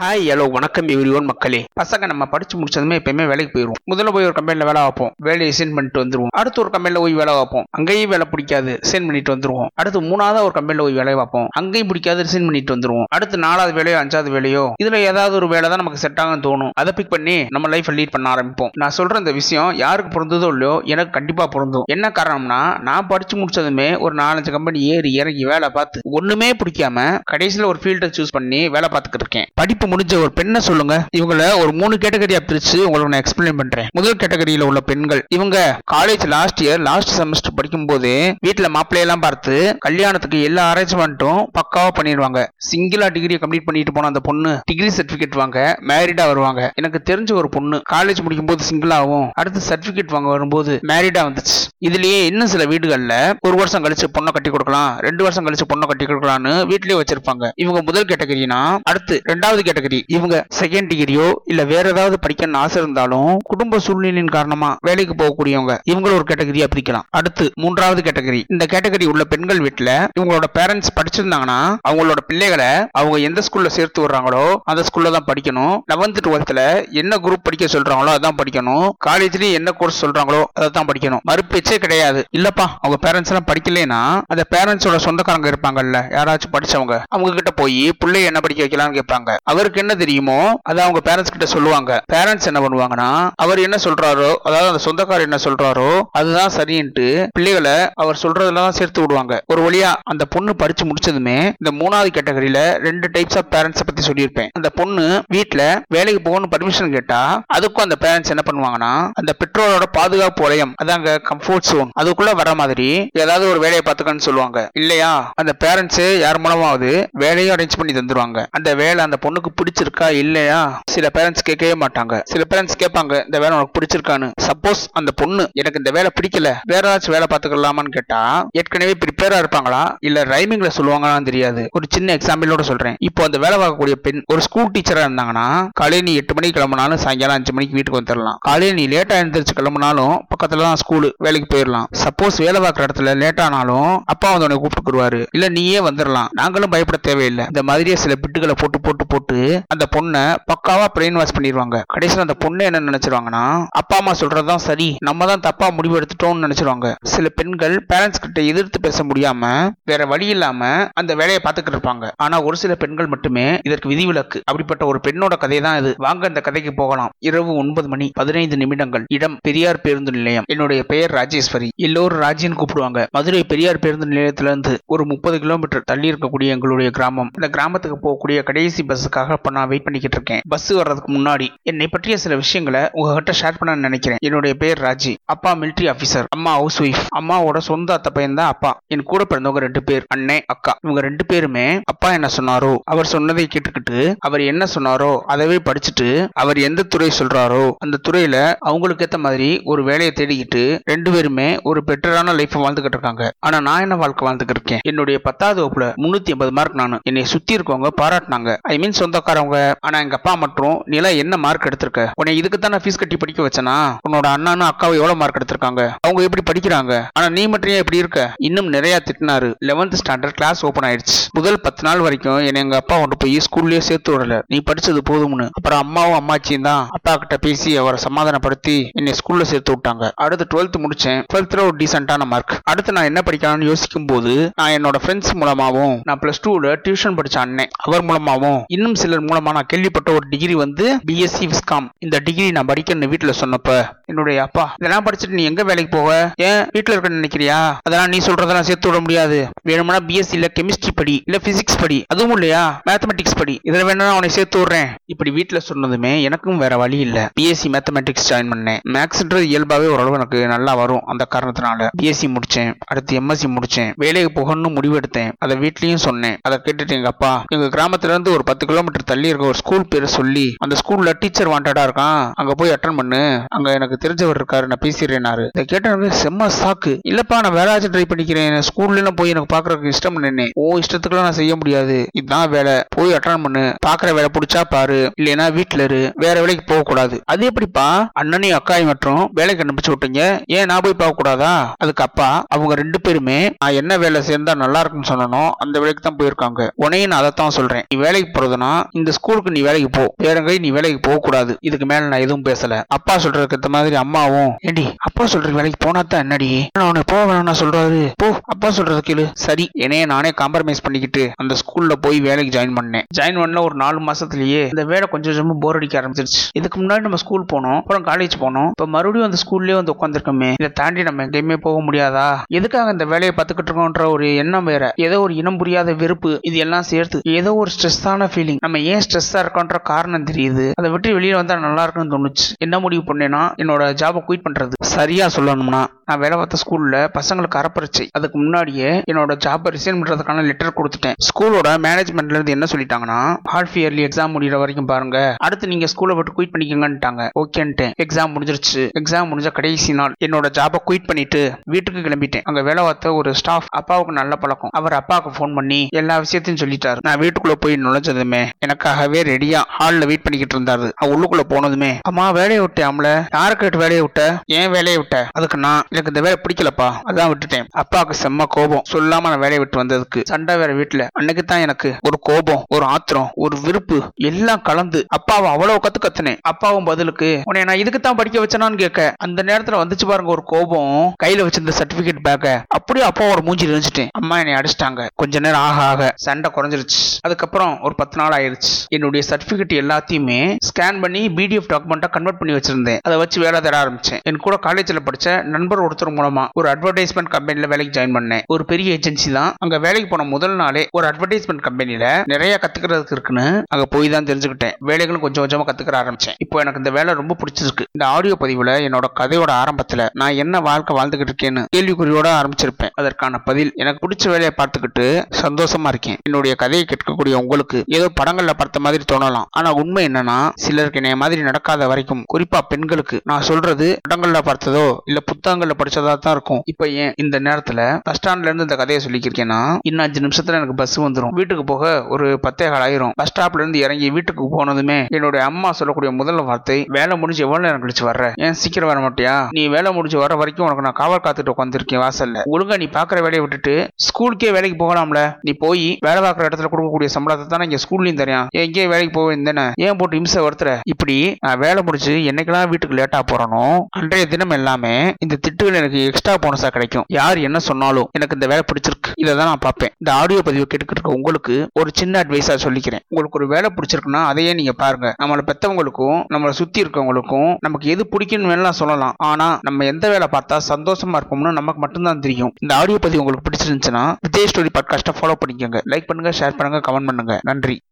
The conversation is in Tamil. ஹாய் ஹலோ வணக்கம் எவ்ரிவன் மக்களே. பசங்க நம்ம படிச்சு முடிச்சதுமே எப்பயுமே வேலைக்கு போயிடுவோம். முதல்ல போய் ஒரு கம்பெனியில் வேலை வைப்போம், வேலையை சென்ட் பண்ணிட்டு வந்துருவோம். அடுத்து ஒரு கம்பெனியில் போய் வேலை வைப்போம், அங்கேயும் வேலை பிடிக்காது, சென்ட் பண்ணிட்டு வந்துருவோம். அடுத்து மூணாவது ஒரு கம்பெனியில் போய் வேலை வைப்போம், அங்கேயும் பிடிக்காது, சென்ட் பண்ணிட்டு வந்துருவோம். அடுத்து நாலாவது வேலையோ அஞ்சாவது வேலையோ இதுல ஏதாவது ஒரு வேலை தான் நமக்கு செட் ஆகும் தோணும், அதை பிக் பண்ணி நம்ம லைஃப் லீட் பண்ண ஆரம்பிப்போம். நான் சொல்ற இந்த விஷயம் யாருக்கு பொருந்ததோ இல்லையோ, எனக்கு கண்டிப்பா பொருந்தும். என்ன காரணம்னா, நான் படிச்சு முடிச்சதுமே ஒரு 4-5 கம்பெனி ஏறி இறங்கி வேலை பார்த்து ஒண்ணுமே பிடிக்காம கடைசியில் ஒரு ஃபீல்டை சூஸ் பண்ணி வேலை பார்த்துக்கிட்டு இருக்கேன். படிப்பு முடிஞ்ச ஒரு பெண்ணை சொல்லுங்க, இவங்களை ஒரு 3 கேட்டகரியா பிரிச்சு உங்களுக்கு நான் எக்ஸ்பிளைன் பண்றேன். முதல் கேட்டகரியில உள்ள பெண்கள், இவங்க college last year last semester படிக்கும் போது வீட்டுல மாப்பிள்ளையெல்லாம் பார்த்து கல்யாணத்துக்கு எல்லா அரேஞ்ச்மெண்ட்டும் பக்காவா பண்ணிடுவாங்க. சிங்கிளா டிகிரி கம்ப்ளீட் பண்ணிட்டு போன அந்த பொண்ணு டிகிரி சர்டிபிகேட் வாங்க மேரிடா வருவாங்க. எனக்கு தெரிஞ்ச ஒரு பொண்ணு காலேஜ் முடிக்கும் போது சிங்கிளாவும் அடுத்து சர்டிபிகேட் வாங்க வரும்போது மேரிடா வந்துச்சு. இதுலயே இன்னும் சில வீடுகள்ல 1 வருஷம் கழிச்சு பொண்ணை கட்டி கொடுக்கலாம், 2 வருஷம் கழிச்சு பொண்ணை கட்டி கொடுக்கலாம்னு வீட்லயே வச்சிருப்பாங்க. இவங்க முதல் கேட்டகரினா. அடுத்து இரண்டாவது கேட்டகரி, இவங்க செகண்ட் டிகிரியோ இல்ல வேற ஏதாவது படிக்கணும்னு ஆசை இருந்தாலும் குடும்ப சூழ்நிலையின் காரணமா வேலைக்கு போகக்கூடியவங்க, இவங்கள ஒரு கேட்டகரியா பிரிக்கலாம். அடுத்து மூன்றாவது கேட்டகரி. இந்த கேட்டகரி உள்ள பெண்கள் வீட்டுல இவங்களோட பேரண்ட்ஸ் படிச்சிருந்தாங்கன்னா அவங்களோட பிள்ளைகளை அவங்க எந்த ஸ்கூல்ல சேர்த்து விடுறாங்களோ அந்த ஸ்கூல்ல தான் படிக்கணும், 11th 12th என்ன குரூப் படிக்க சொல்றாங்களோ அதான் படிக்கணும், காலேஜ்லயும் என்ன கோர்ஸ் சொல்றாங்களோ அதை தான் படிக்கணும், மறுபடியும் கிடையாது. இல்லப்பா அவங்க பேரண்ட்ஸ் எல்லாம் படிக்கலனா அந்த பேரண்ட்ஸோட சொந்தக்காரங்க இருப்பாங்கல்ல யாராச்சும் படிச்சவங்க, அவங்க கிட்ட போய் பிள்ளைய என்ன படிக்க வைக்கலாம்னு கேட்பாங்க. அவருக்கு என்ன தெரியுமோ அதை அவங்க பேரண்ட்ஸ் கிட்ட சொல்லுவாங்க. பேரண்ட்ஸ் என்ன பண்ணுவாங்கன்னா, அவர் என்ன சொல்றாரோ, அதாவது அந்த சொந்தக்காரர் என்ன சொல்றாரோ அதுதான் சரின்ட்டு பிள்ளைகளை அவர் சொல்றதுலதான் சேர்த்து விடுவாங்க. ஒரு வழியா அந்த பொண்ணு படிச்சு முடிச்சதுமே இந்த மூணாவது கேட்டகரியில 2 டைப்ஸ் ஆஃப் பேரண்ட்ஸ் பத்தி சொல்லியிருப்பேன். அந்த பொண்ணு வீட்டுல வேலைக்கு போகணும் பர்மிஷன் கேட்டா அதுக்கும் அந்த பேரண்ட்ஸ் என்ன பண்ணுவாங்கன்னா, அந்த பெற்றோரோட பாதுகாப்பு வளையம் அதாங்க கம்ஃபர்ட் சோன், அதுக்குள்ள வர மாதிரி ஏதாவது ஒரு வேலையை பார்த்துக்கன்னு சொல்லுவாங்க. இல்லையா அந்த பேரண்ட்ஸ் யார் மூலமாவது வேலையை அரேஞ்ச் பண்ணி தந்துருவாங்க. அந்த வேலை அந்த பொண்ணுக்கு பிடிச்சிருக்கா இல்லையா சில பேரண்ட்ஸ் கேட்கவே மாட்டாங்க. சில பேரண்ட்ஸ் கேட்பாங்க இந்த வேலை உனக்கு பிடிச்சிருக்கான்னு. சப்போஸ் அந்த பொண்ணு எனக்கு இந்த வேலை பிடிக்கல வேற ஏதாச்சும் வேலை பார்த்துக்கலாமான்னு கேட்டா ஏற்கனவே ப்ரிப்பேரா இருப்பாங்களா இல்ல ரைமிங்ல சொல்லுவாங்களான்னு தெரியாது. ஒரு சின்ன எக்ஸாம்பிளோட சொல்றேன். இப்போ அந்த வேலை பார்க்கக்கூடிய பெண் ஒரு ஸ்கூல் டீச்சரா இருந்தாங்கன்னா காலையில 8 மணிக்கு கிளம்பினாலும் சாயங்காலம் 5 மணிக்கு வீட்டுக்கு வந்துடலாம். காலையில லேட்டா எழுந்திரிச்சு கிளம்பினாலும் பக்கத்துல தான் ஸ்கூல், வேலைக்கு போயிடலாம். சப்போஸ் வேலை பார்க்குற இடத்துல லேட் ஆனாலும் அப்பா வந்து உன்னை கூப்பிட்டுக்குருவாரு, இல்ல நீயே வந்துடலாம், நாங்களும் பயப்பட தேவையில்லை. இந்த மாதிரியே சில பிட்டுகளை போட்டு போட்டு போட்டு அந்த பொண்ணை பக்காவா பிரெயின் வாஷ் பண்ணிடுவாங்க. கடைசியில் அந்த பொண்ணு என்ன நினைச்சிருவாங்கன்னா, அப்பா அம்மா சொல்றதுதான் சரி, நம்ம தான் தப்பா முடிவு எடுத்துட்டோம்னு நினைச்சிருவாங்க. சில பெண்கள் பேரண்ட்ஸ் கிட்ட எதிர்த்து பேச முடியாம வேற வழி இல்லாம அந்த வேலையை பார்த்துக்கிட்டு இருப்பாங்க. ஆனா ஒரு சில பெண்கள் மட்டுமே இதற்கு விதிவிலக்கு. அப்படிப்பட்ட ஒரு பெண்ணோட கதை தான் இது. வாங்க அந்த கதைக்கு போகலாம். இரவு 9 மணி 15 நிமிடங்கள். இடம் பெரியார் பேருந்து நிலையம். என்னுடைய பெயர் ராஜேஸ்வரி, எல்லோரும் ராஜின்னு கூப்பிடுவாங்க. மதுரை பெரியார் பேருந்து நிலையத்துல இருந்து ஒரு 30 கிலோமீட்டர் தள்ளி இருக்கக்கூடிய எங்களுடைய கிராமம். இந்த கிராமத்துக்கு போகக்கூடிய கடைசி பஸ்ஸுக்காக இப்ப நான் வெயிட் பண்ணிக்கிட்டு இருக்கேன். பஸ் வர்றதுக்கு முன்னாடி என்னை பற்றிய சில விஷயங்களை உங்ககிட்ட ஷேர் பண்ண நினைக்கிறேன். என்னுடைய பெயர் ராஜி. அப்பா மிலிட்டரி ஆபீசர், அம்மா ஹவுஸ் ஒய்ஃப். அம்மாவோட சொந்த அத்தை பையன் தான் அப்பா. என் கூட பிறந்தவங்க 2 பேர், அண்ணே அக்கா. இவங்க 2 பேருமே அப்பா என்ன சொன்னாரோ அவர் சொன்னதை கேட்டுக்கிட்டு, அவர் என்ன சொன்னாரோ அதவே படிச்சுட்டு, அவர் எந்த துறை சொல்றாரோ அந்த துறையில அவங்களுக்கு ஏத்த மாதிரி ஒரு வேலையை தேடிக்கிட்டு 2 பேருமே ஒரு பெட்டரான லைஃப் வாழ்ந்துகிட்டு இருக்காங்க. ஆனா நான் என்ன வாழ்க்கை வாழ்ந்துகிட்டு இருக்கேன். என்னுடைய 10th வகுப்புல 380 மார்க். நான் என்னை சுத்தி இருக்கவங்க பாராட்டினாங்க, ஐ மீன் சொந்தக்காரவங்க. ஆனா எங்க அப்பா மட்டும், நீலா என்ன மார்க் எடுத்திருக்க, உன்னை இதுக்கு தானே ஃபீஸ் கட்டி படிக்க வச்சனா, உன்னோட அண்ணானு அக்காவை எவ்வளவு மார்க் எடுத்திருக்காங்க, அவங்க எப்படி படிக்கிறாங்க, ஆனா நீ மட்டும் எப்படி இருக்க, இன்னும் நிறைய திட்டினாரு. 11th ஸ்டாண்டர்ட் கிளாஸ் ஓபன் ஆயிடுச்சு. முதல் 10 நாள் வரைக்கும் என்னை எங்க அப்பா கொண்டு போய் ஸ்கூல்லயே சேர்த்து விடல, நீ படிச்சது போதும்னு. அப்புறம் அம்மாவும் அம்மாச்சியும் தான் அப்பா கிட்ட பேசி அவரை சமாதானப்படுத்தி என்னை ஸ்கூல்ல சேர்த்து விட்டாங்க. அடுத்து 12th முடிச்சேன். 12th ஒரு டீசென்டான மார்க். அடுத்து நான் என்ன படிக்கலாம்னு யோசிக்கும் போது நான் என்னோட ஃப்ரெண்ட்ஸ் மூலமாவும், நான் பிளஸ் 2ல டியூஷன் படிச்ச அண்ணன் அவர் மூலமாவும், இன்னும் சிலர் மூலமா நான் கேள்விப்பட்ட ஒரு டிகிரி வந்து பிஎஸ்சி விஸ்காம். இந்த டிகிரி நான் படிக்கணும்னு வீட்டுல சொன்னப்ப என்னுடைய அப்பா, இதெல்லாம் படிச்சுட்டு நீ எங்க வேலைக்கு போக, ஏன் வீட்டுல இருக்க நினைக்கிறியா, அதெல்லாம் நீ சொல்றதெல்லாம் சேர்த்து விட முடியாது, வேணும்னா பிஎஸ்சில கெமிஸ்ட்ரி படி, இல்ல பிசிக்ஸ் படி, அதுவும் இல்லையா மேத்தமெட்டிக்ஸ் படி, இதுல வேணா அவனை சேர்த்து விடுறேன். இப்படி வீட்டுல சொன்னதுமே எனக்கும் வேற வழி இல்ல, பிஎஸ்சி மேத்தமெட்டிக்ஸ் ஜாயின் பண்ணேன். மேக்ஸ்ன்றது இயல்பாவே ஓரளவு எனக்கு நல்லா வரும், அந்த காரணத்தினால பிஎஸ்சி முடிச்சேன். அடுத்து எம்எஸ்சி முடிச்சேன். வேலைக்கு போகணும்னு முடிவெடுத்தேன். அதை வீட்லயும் சொன்னேன். அதை கேட்டுட்டு எங்க அப்பா, எங்க கிராமத்துல இருந்து ஒரு 10 கிலோமீட்டர் தள்ளி இருக்க ஒரு ஸ்கூல் பேரை சொல்லி, அந்த ஸ்கூல்ல டீச்சர் வாண்டடா இருக்கான், அங்க போய் அட்டெண்ட் பண்ணு, அங்க எனக்கு தெரிஞ்சவர் இருக்காரு, நான் பேசிடுறேனாரு. இதை கேட்ட செம்ம சாக்கு. இல்லப்பா நான் வேற ஆச்சு ட்ரை பண்ணிக்கிறேன், ஸ்கூல்ல போய் எனக்கு பாக்குறதுக்கு இஷ்டம் நின்னேன், ஓ இஷ்டத்துக்குலாம் நான் செய்ய முடியாது, இதுதான் வேலை, போய் அட்டெண்ட் பண்ணு, பாக்குற வேலை பிடிச்சா பாரு, இல்லைன்னா வீட்டுல இரு, வேற வேலைக்கு போக கூடாது. அது எப்படிப்பா அண்ணனையும் அக்காயும் மட்டும் வேலைக்கு அனுப்பிச்சு விட்டீங்க, ஏன் நான் போய் போகக்கூடாதா? அதுக்கு அப்பா, அவங்க 2 பேருமே நான் என்ன வேலை சேர்ந்தா நல்லா இருக்குன்னு சொன்னனோ அந்த வேலைக்கு தான் போயிருக்காங்க, உனையும் நான் அதைத்தான் சொல்றேன், நீ வேலைக்கு போறதுன்னா இந்த ஸ்கூலுக்கு நீ வேலைக்கு போ, வேறங்கை நீ வேலைக்கு போக கூடாது. இதுக்கு மேல நான் எதுவும் பேசல. அப்பா சொல்றது மாதிரி அம்மாவும், ஏண்டி அப்பா சொல்ற வேலைக்கு போனா தான் என்னடி, அவனை போக வேணும்னா சொல்றாரு, போ அப்பா சொல்றது கேளு. சரி என்னைய நானே காம்ப்ரமைஸ் பண்ணிக்கிட்டு அந்த ஸ்கூல்ல போய் வேலைக்கு ஜாயின் பண்ணேன். ஜாயின் பண்ண ஒரு 4 மாசத்துலயே இந்த வேலை கொஞ்சம் கொஞ்சமா போர் அடிக்க ஆரம்பிச்சிருச்சு. இதுக்கு முன்னாடி நம்ம ஸ்கூல் போனோம், அப்புறம் காலேஜ் போனோம், இப்ப மறுபடியும் அந்த ஸ்கூல்லயே வந்து உட்காந்துருக்கோமே, இதை தாண்டி நம்ம எங்கேயுமே போக முடியாதா, எதுக்காக இந்த வேலையை பார்த்துக்கிட்டு இருக்கோம்ன்ற ஒரு எண்ணம் வேற, ஏதோ ஒரு இனம் புரியாத வெறுப்பு, இது எல்லாம் சேர்த்து ஏதோ ஒரு ஸ்ட்ரெஸ்ஸான ஃபீலிங். நம்ம ஏன் ஸ்ட்ரெஸ்ஸா இருக்கோன்ற காரணம் தெரியுது. அதை விட்டு வெளியே வந்தா நல்லா இருக்குன்னு தோணுச்சு. என்ன முடிவு பண்ணேன்னா என்னோட ஜாபை குயிட் பண்றது. சரியா சொல்லணும்னா நான் வேலை பார்த்த ஸ்கூல்ல பசங்களுக்கு அறப்பரிச்சை, அதுக்கு முன்னாடியே என்னோட ஜாபை ரிசைன் பண்றதுக்கான லெட்டர் கொடுத்துட்டேன். ஸ்கூலோட மேனேஜ்மெண்ட்ல இருந்து என்ன சொல்லிட்டாங்கன்னா, ஹால்ஃப் இயர்லி எக்ஸாம் முடிகிற வரைக்கும் பாருங்க, அடுத்து நீங்க ஸ்கூலை விட்டு குயிட் பண்ணிக்கங்கன்னுட்டாங்க. ஓகேன்ட்டேன். எக்ஸாம் முடிஞ்சிருச்சு. எக்ஸாம் முடிஞ்ச கடைசி நாள் என்னோட ஜாபை குயிட் பண்ணிட்டு வீட்டுக்கு கிளம்பிட்டேன். அங்க வேலை பார்த்த ஒரு ஸ்டாஃப் அப்பாவுக்கு நல்ல பழக்கம். அவர் அப்பாவுக்கு போன் பண்ணி எல்லா விஷயத்தையும் சொல்லிட்டாரு. நான் வீட்டுக்குள்ள போய் நுழைஞ்சதுமே எனக்காகவே ரெடியா ஹால்ல வெயிட் பண்ணிக்கிட்டு இருந்தாரு. உள்ளுக்குள்ள போனதுமே, அம்மா வேலையை விட்டு அம்ல, யாருக்கு வேலையை விட்ட, ஏன் வேலையை விட்ட, அதுக்கு நான் எனக்கு இந்த வேலை பிடிக்கலப்பா அதான் விட்டுட்டேன். அப்பாவுக்கு செம்ம கோபம், சொல்லாம நான் வேலையை விட்டு வந்ததுக்கு. சண்டை வேற வீட்டுல. அன்னைக்கு தான் எனக்கு ஒரு கோபம், ஒரு ஆத்திரம், ஒரு விருப்பு எல்லாம் கலந்து அப்பாவை அவ்வளவு கத்து கத்துனேன். அப்பாவும் பதிலுக்கு, உன்னை நான் இதுக்கு தான் படிக்க வச்சனான்னு கேட்க, அந்த நேரத்துல வந்துச்சு பாருங்க ஒரு கோபம். கையில வச்சிருந்த சர்டிபிகேட் பேக்க அப்படியே அப்பா ஒரு மூஞ்சி நினைச்சிட்டேன். அம்மா என்னை அடிச்சிட்டாங்க. கொஞ்ச நேரம் ஆக ஆக சண்டை குறைஞ்சிருச்சு. அதுக்கப்புறம் ஒரு 10 நாள் ஆயிருச்சு. என்னுடைய சர்டிபிகேட் எல்லாத்தையுமே ஸ்கேன் பண்ணி பிடிஎஃப் டாக்குமெண்டா கன்வெர்ட் பண்ணி வச்சிருந்தேன். அதை வச்சு வேலை தேட ஆரம்பிச்சேன். என் கூட காலேஜ்ல படிச்ச நண்பர் ஒருத்தர் மூலமா ஒரு அட்வர்டைஸ்மெண்ட் கம்பெனில வேலைக்கு ஜாயின் பண்ணேன். ஒரு பெரிய ஏஜென்சி தான். அங்க வேலைக்கு போன முதல் நாளே ஒரு அட்வர்டைஸ்மெண்ட் கம்பெனில நிறைய கத்துக்கிறதுக்கு இருக்குன்னு அங்க போய் தான் தெரிஞ்சுக்கிட்டேன். வேலைகளும் கொஞ்சம் கொஞ்சமா கத்துக்கிற ஆரம்பிச்சேன். இப்போ எனக்கு இந்த வேலை ரொம்ப பிடிச்சிருக்கு. இந்த ஆடியோ பதிவுல என்னோட கதையோட ஆரம்பத்துல நான் என்ன வாழ்க்கை வாழ்ந்துகிட்டு இருக்கேன்னு கேள்விக்குறியோட ஆரம்பிச்சிருப்பேன். அதற்கான பதில், எனக்கு பிடிச்ச வேலையை பார்த்துக்கிட்டு சந்தோஷமா இருக்கேன். என்னுடைய கதையை கேட்கக்கூடிய உங்களுக்கு ஏதோ படங்கள்ல பார்த்த மாதிரி தோணலாம். ஆனா உண்மை என்னன்னா, சிலருக்கு என்ன மாதிரி நடக்காத வரைக்கும், குறிப்பா பெண்களுக்கு நான் சொல்றது படங்கள்ல பார்த்ததோ இல்ல புத்தகங்கள்ல படிச்சதா தான் இருக்கும். இப்போ ஏன் இந்த நேரத்துல பஸ் ஸ்டாண்ட்ல இருந்து இந்த கதையை சொல்லிக்கிருக்கேன்னா, இன்னும் 5 நிமிஷத்துல எனக்கு பஸ் வந்துடும். வீட்டுக்கு போக ஒரு 10:15 ஆயிரும். பஸ் ஸ்டாப்ல இருந்து இறங்கி வீட்டுக்கு போனதுமே என்னுடைய அம்மா சொல்லக்கூடிய முதல் வார்த்தை, வேலை முடிஞ்சு எவ்வளவு நேரம் கழிச்சு வர்ற, ஏன் சீக்கிரம் வர மாட்டியா, நீ வேலை முடிஞ்சு வர வரைக்கும் உனக்கு நான் காவல் காத்துட்டு உட்காந்துருக்கேன் வாசல்ல, ஒழுங்கா நீ பாக்குற வேலையை விட்டுட்டு ஸ்கூலுக்கே வேலைக்கு போகலாம்ல, நீ போய் வேலை பார்க்குற இடத்துல கொடுக்கக்கூடிய சம்பளத்தை தானே இங்க ஸ்கூல்லையும் தரையா, எங்கேயே வேலைக்கு போவேன் தானே, ஏன் போட்டு இம்சை வருத்துற, இப்படி நான் வேலை முடிச்சு என்னைக்கெல்லாம் வீட்டுக்கு லேட்டா போறனோ அன்றைய தினம் எல்லாமே இந்த திட்டுகள் எனக்கு எக்ஸ்ட்ரா போனஸா கிடைக்கும். யார் என்ன சொன்னாலும் எனக்கு இந்த வேலை பிடிச்சிருக்கு, இதை தான் நான் பார்ப்பேன். இந்த ஆடியோ பதிவு கேட்டுக்கிட்டு உங்களுக்கு ஒரு சின்ன அட்வைஸா சொல்லிக்கிறேன். உங்களுக்கு ஒரு வேலை பிடிச்சிருக்குன்னா அதையே நீங்க பாருங்க. நம்மளை பெற்றவங்களுக்கும் நம்மளை சுத்தி இருக்கவங்களுக்கும் நமக்கு எது பிடிக்கும்னு வேணா சொல்லலாம். ஆனா நம்ம எந்த வேலை பார்த்தா சந்தோஷமா இருப்போம்னு நமக்கு மட்டும்தான் தெரியும். இந்த ஆடியோ பதிவு உங்களுக்கு பிடிச்சிருந்துச்சுன்னா விஜய் ஸ்டோரி பாட்காஸ்ட்டை ஃபாலோ பண்ணிக்கோங்க. லைக் பண்ணுங்க, ஷேர் பண்ணுங்க, கமெண்ட் பண்ணுங்க. நன்றி.